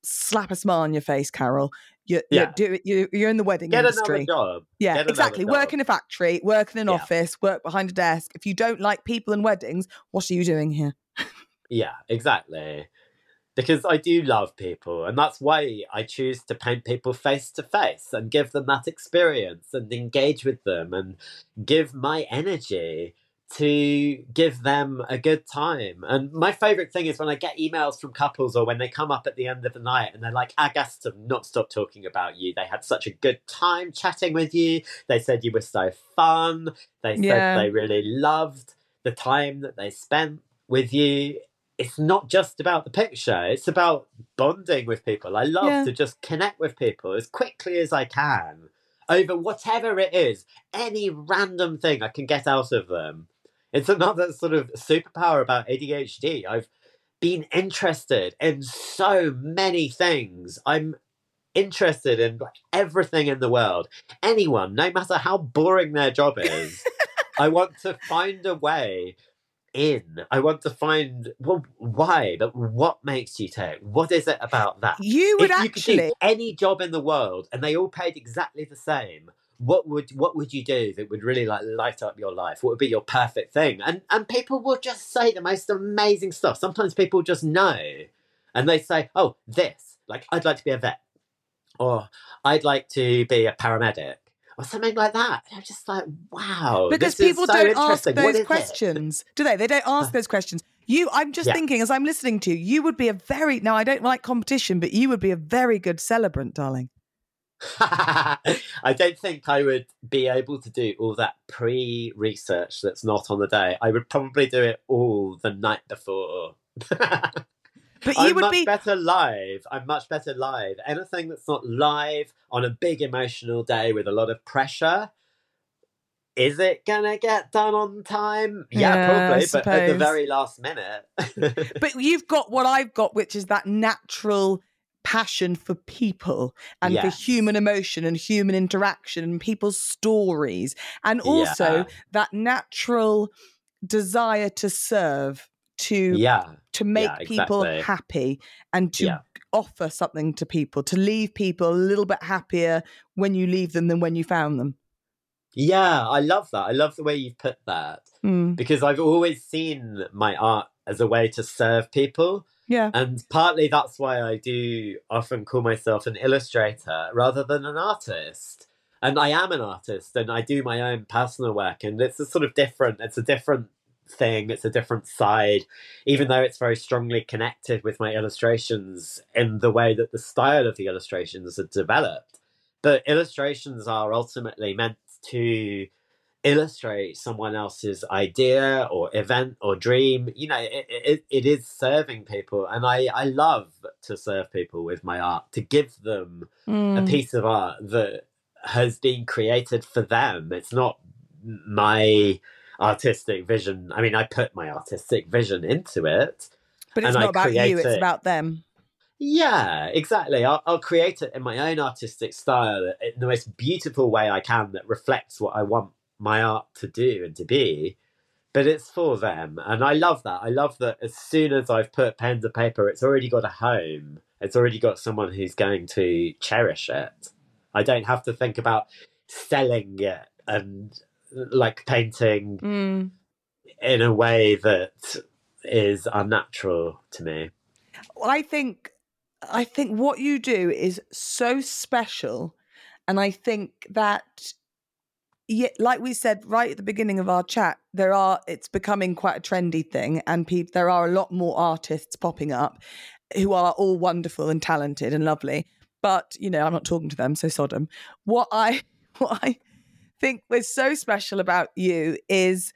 slap a smile on your face, Carol. You're, yeah. you're, you're, you're in the wedding get industry. Get another job. Yeah, get exactly. Job. Work in a factory, work in an yeah. office, work behind a desk. If you don't like people and weddings, what are you doing here? Yeah, exactly. Because I do love people, and that's why I choose to paint people face to face and give them that experience and engage with them and give my energy to give them a good time. And my favourite thing is when I get emails from couples or when they come up at the end of the night and they're like, our guests have not stopped talking about you. They had such a good time chatting with you. They said you were so fun. They said yeah. they really loved the time that they spent with you. It's not just about the picture. It's about bonding with people. I love yeah. to just connect with people as quickly as I can over whatever it is, any random thing I can get out of them. It's another sort of superpower about A D H D. I've been interested in so many things. I'm interested in everything in the world. Anyone, no matter how boring their job is, I want to find a way in. I want to find, well, why? But what makes you tick? What is it about that? You would if actually... you could do any job in the world and they all paid exactly the same, what would what would you do that would really like light up your life? What would be your perfect thing? And and people will just say the most amazing stuff. Sometimes people just know, and they say, "Oh, this, like, I'd like to be a vet, or I'd like to be a paramedic, or something like that." And I'm just like, "Wow!" Because this people is so don't ask those questions, it? do they? They don't ask those questions. You, I'm just yeah. thinking as I'm listening to you, you would be a very now I don't like competition, but you would be a very good celebrant, darling. I don't think I would be able to do all that pre-research that's not on the day. I would probably do it all the night before. But you I'm would much be... better live. I'm much better live. Anything that's not live on a big emotional day with a lot of pressure, is it gonna get done on time? Yeah, yeah probably, but at the very last minute. But you've got what I've got, which is that natural passion for people and yes. for human emotion and human interaction and people's stories, and also yeah. that natural desire to serve, to yeah. to make yeah, exactly. people happy, and to yeah. offer something to people, to leave people a little bit happier when you leave them than when you found them. Yeah, I love that. I love the way you've put that, mm. because I've always seen my art as a way to serve people. Yeah. And partly that's why I do often call myself an illustrator rather than an artist. And I am an artist, and I do my own personal work, and it's a sort of different, it's a different thing, it's a different side, even though it's very strongly connected with my illustrations in the way that the style of the illustrations are developed. But illustrations are ultimately meant to illustrate someone else's idea or event or dream. You know, it, it, it is serving people, and I, I love to serve people with my art, to give them mm. a piece of art that has been created for them. It's not my artistic vision. I mean, I put my artistic vision into it, but it's not I about you, it's it. about them. Yeah, exactly. I'll, I'll create it in my own artistic style in the most beautiful way I can that reflects what I want my art to do and to be, but it's for them. And I love that. I love that as soon as I've put pen to paper, it's already got a home. It's already got someone who's going to cherish it. I don't have to think about selling it and like painting mm. in a way that is unnatural to me. Well, I think, I think what you do is so special. And I think that yeah, like we said right at the beginning of our chat, there are it's becoming quite a trendy thing, and pe- there are a lot more artists popping up who are all wonderful and talented and lovely. But, you know, I'm not talking to them, so sod them. What I, what I think was so special about you is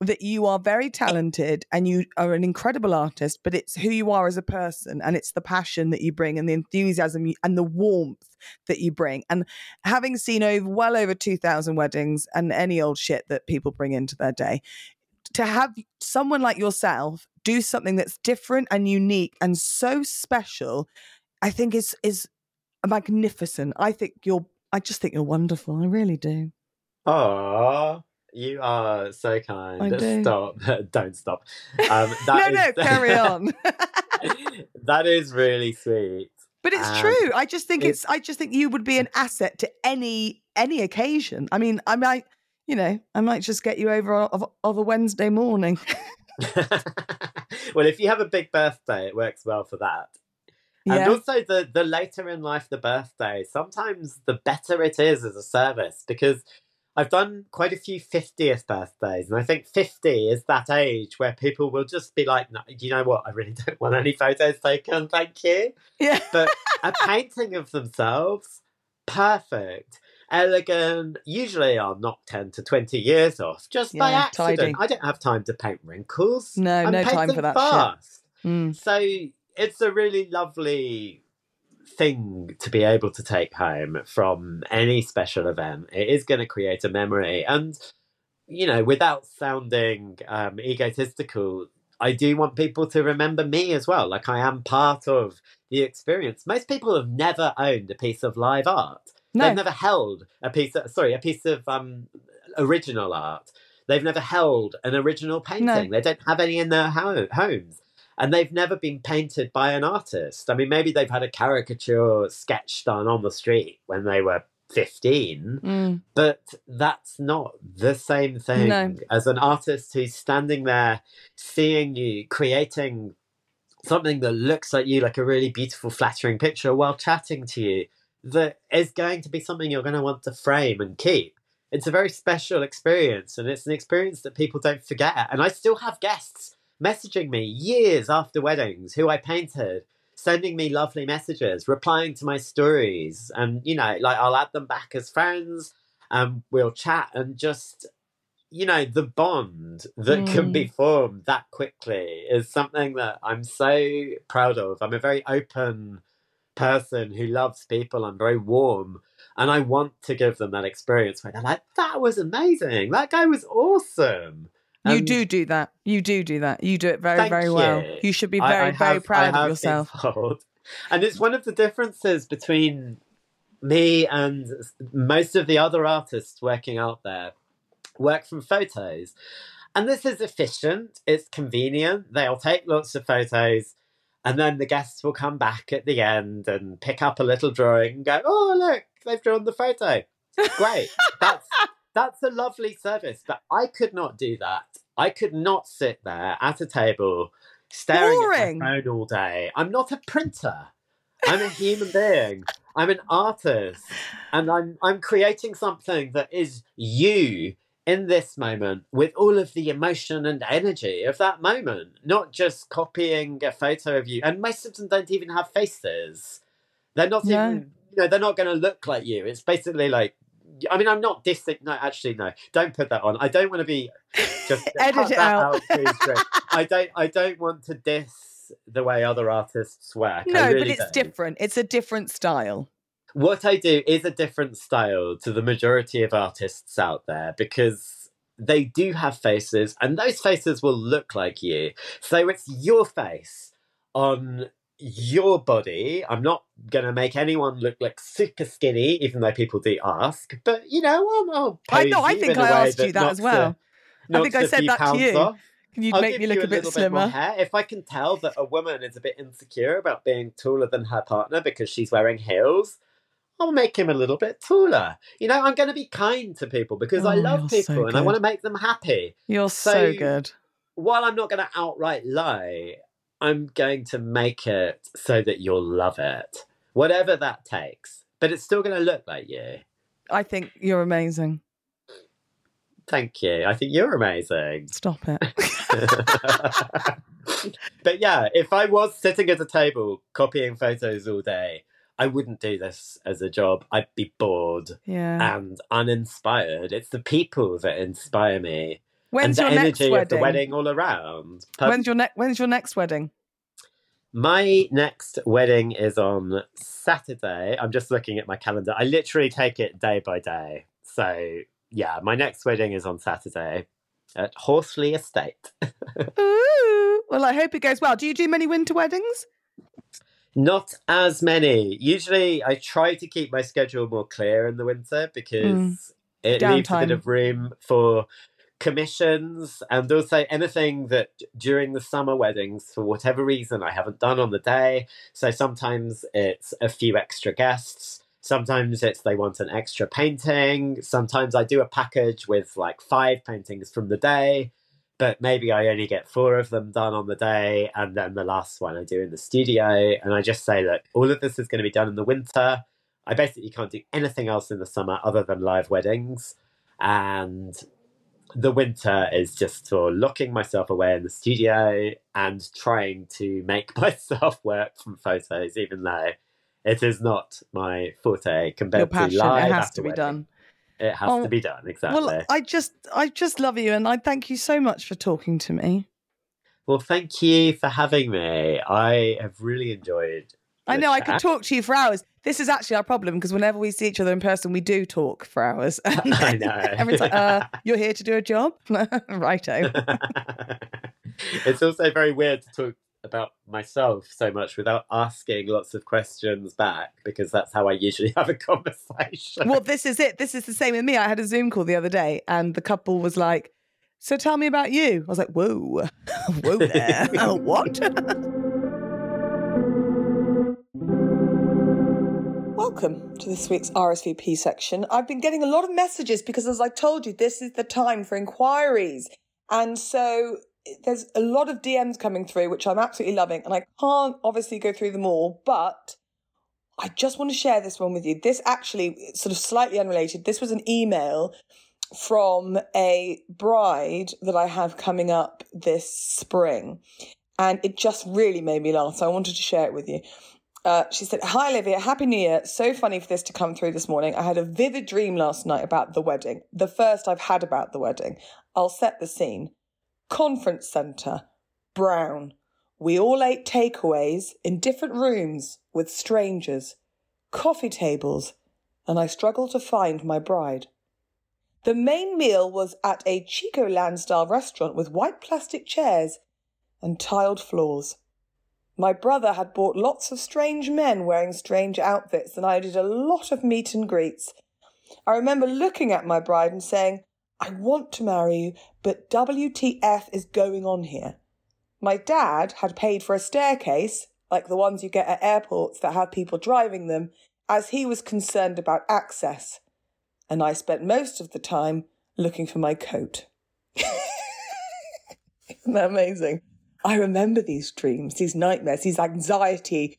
that you are very talented and you are an incredible artist, but it's who you are as a person, and it's the passion that you bring and the enthusiasm you, and the warmth that you bring. And having seen over well over two thousand weddings and any old shit that people bring into their day, to have someone like yourself do something that's different and unique and so special, I think is is magnificent. I think you're, I just think you're wonderful. I really do. Aww. You are so kind. I do. Stop. Don't stop. Um, that no, is... no, carry on. That is really sweet. But it's um, true. I just think it's... it's, I just think you would be an asset to any, any occasion. I mean, I might, you know, I might just get you over of, of a Wednesday morning. Well, if you have a big birthday, it works well for that. Yeah. And also the, the later in life, the birthday, sometimes the better it is as a service, because I've done quite a few fiftieth birthdays, and I think fifty is that age where people will just be like, no, you know what, I really don't want any photos taken, thank you. Yeah. But a painting of themselves, perfect, elegant, usually are not ten to twenty years off, just yeah, by accident. Tidy. I don't have time to paint wrinkles. No, I'm no time for that fast. Shit. Mm. So it's a really lovely thing to be able to take home from any special event. It is going to create a memory. And, you know, without sounding um, egotistical, I do want people to remember me as well. Like, I am part of the experience. Most people have never owned a piece of live art. No. They've never held a piece of, sorry, a piece of um, original art. They've never held an original painting. No. They don't have any in their ho- homes. And they've never been painted by an artist. I mean, maybe they've had a caricature sketch done on the street when they were fifteen, mm. but that's not the same thing no. as an artist who's standing there, seeing you, creating something that looks like you, like a really beautiful, flattering picture while chatting to you, that is going to be something you're going to want to frame and keep. It's a very special experience, and it's an experience that people don't forget. And I still have guests messaging me years after weddings who I painted, sending me lovely messages, replying to my stories. And, you know, like, I'll add them back as friends and we'll chat, and just, you know, the bond that mm. can be formed that quickly is something that I'm so proud of. I'm a very open person who loves people. I'm very warm, and I want to give them that experience where they're like, that was amazing. That guy was awesome. You um, do do that. You do do that. You do it very, very you. well. You should be very, I, I have, very proud of yourself. And it's one of the differences between me and most of the other artists working out there. Work from photos. And this is efficient. It's convenient. They'll take lots of photos, and then the guests will come back at the end and pick up a little drawing and go, oh, look, they've drawn the photo. Great. That's... That's a lovely service, but I could not do that. I could not sit there at a table staring Boring. at my phone all day. I'm not a printer. I'm a human being. I'm an artist. And I'm I'm creating something that is you in this moment with all of the emotion and energy of that moment, not just copying a photo of you. And most of them don't even have faces. They're not no. even, you know, they're not going to look like you. It's basically like, I mean, I'm not dissing. No, actually, no. Don't put that on. I don't want to be just edit it out. out please, I don't. I don't want to diss the way other artists work. No, really but it's don't. different. It's a different style. What I do is a different style to the majority of artists out there, because they do have faces, and those faces will look like you. So it's your face on your body. I'm not going to make anyone look like super skinny, even though people do ask. But, you know, I'll, I'll pose I know. I think I asked you that as well. A, I think I said that to you. Off. Can you I'll make me look a, a bit slimmer? Bit hair. If I can tell that a woman is a bit insecure about being taller than her partner because she's wearing heels, I'll make him a little bit taller. You know, I'm going to be kind to people because oh, I love people so and I want to make them happy. You're so, so good. While I'm not going to outright lie, I'm going to make it so that you'll love it, whatever that takes. But it's still going to look like you. I think you're amazing. Thank you. I think you're amazing. Stop it. But yeah, if I was sitting at a table copying photos all day, I wouldn't do this as a job. I'd be bored yeah. and uninspired. It's the people that inspire me. When's and the your energy next wedding? Of the wedding all around. Per- when's your next? When's your next wedding? My next wedding is on Saturday. I'm just looking at my calendar. I literally take it day by day. So yeah, my next wedding is on Saturday at Horsley Estate. Ooh, well, I hope it goes well. Do you do many winter weddings? Not as many. Usually I try to keep my schedule more clear in the winter because mm. it Downtime. leaves a bit of room for commissions and also anything that during the summer weddings, for whatever reason, I haven't done on the day. So sometimes it's a few extra guests. Sometimes it's they want an extra painting. Sometimes I do a package with like five paintings from the day, but maybe I only get four of them done on the day. And then the last one I do in the studio. And I just say, look, all of this is going to be done in the winter. I basically can't do anything else in the summer other than live weddings. And the winter is just for locking myself away in the studio and trying to make myself work from photos, even though it is not my forte compared Your passion, to live. It has to be wedding. done. It has oh, to be done, exactly. Well, I just, I just love you, and I thank you so much for talking to me. Well, thank you for having me. I have really enjoyed. I know chat. I could talk to you for hours. This is actually our problem because whenever we see each other in person, we do talk for hours. I know. Everyone's like, uh, you're here to do a job? Righto. It's also very weird to talk about myself so much without asking lots of questions back because that's how I usually have a conversation. Well, this is it. This is the same with me. I had a Zoom call the other day and the couple was like, so tell me about you. I was like, whoa, whoa there. What? Welcome to this week's R S V P section. I've been getting a lot of messages because, as I told you, this is the time for inquiries. And so there's a lot of D Ms coming through, which I'm absolutely loving. And I can't obviously go through them all, but I just want to share this one with you. This actually sort of slightly unrelated. This was an email from a bride that I have coming up this spring. And it just really made me laugh. So I wanted to share it with you. Uh, she said, hi, Olivia. Happy New Year. So funny for this to come through this morning. I had a vivid dream last night about the wedding. The first I've had about the wedding. I'll set the scene. Conference centre. Brown. We all ate takeaways in different rooms with strangers. Coffee tables. And I struggled to find my bride. The main meal was at a Chico Land style restaurant with white plastic chairs and tiled floors. My brother had bought lots of strange men wearing strange outfits and I did a lot of meet and greets. I remember looking at my bride and saying, I want to marry you, but W T F is going on here. My dad had paid for a staircase, like the ones you get at airports that have people driving them, as he was concerned about access. And I spent most of the time looking for my coat. Isn't that amazing? I remember these dreams, these nightmares, these anxiety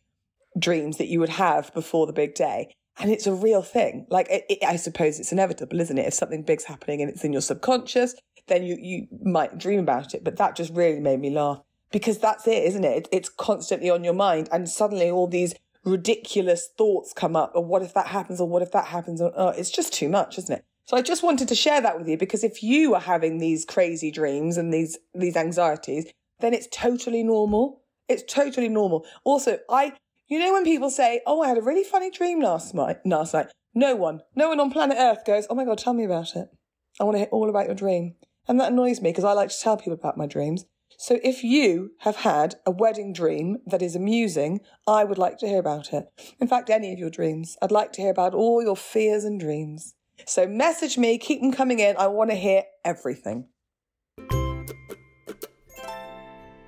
dreams that you would have before the big day. And it's a real thing. Like, it, it, I suppose it's inevitable, isn't it? If something big's happening and it's in your subconscious, then you, you might dream about it. But that just really made me laugh because that's it, isn't it? it? It's constantly on your mind. And suddenly all these ridiculous thoughts come up. Or what if that happens? Or what if that happens? Or, oh, it's just too much, isn't it? So I just wanted to share that with you because if you are having these crazy dreams and these these anxieties, then it's totally normal. It's totally normal. Also, I, you know, when people say, oh, I had a really funny dream last night, last night, no one, no one on planet Earth goes, oh my God, tell me about it. I want to hear all about your dream. And that annoys me because I like to tell people about my dreams. So if you have had a wedding dream that is amusing, I would like to hear about it. In fact, any of your dreams, I'd like to hear about all your fears and dreams. So message me, keep them coming in. I want to hear everything.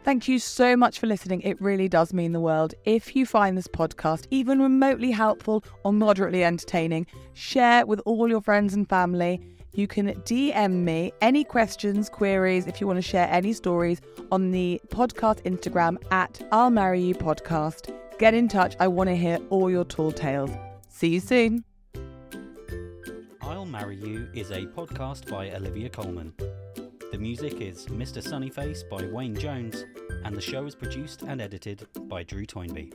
Thank you so much for listening. It really does mean the world. If you find this podcast even remotely helpful or moderately entertaining, share with all your friends and family. You can D M me any questions, queries, if you want to share any stories on the podcast Instagram at I'll Marry You Podcast. Get in touch. I want to hear all your tall tales. See you soon. I'll Marry You is a podcast by Olivia Coleman. The music is Mister Sunny Face by Wayne Jones, and the show is produced and edited by Drew Toynbee.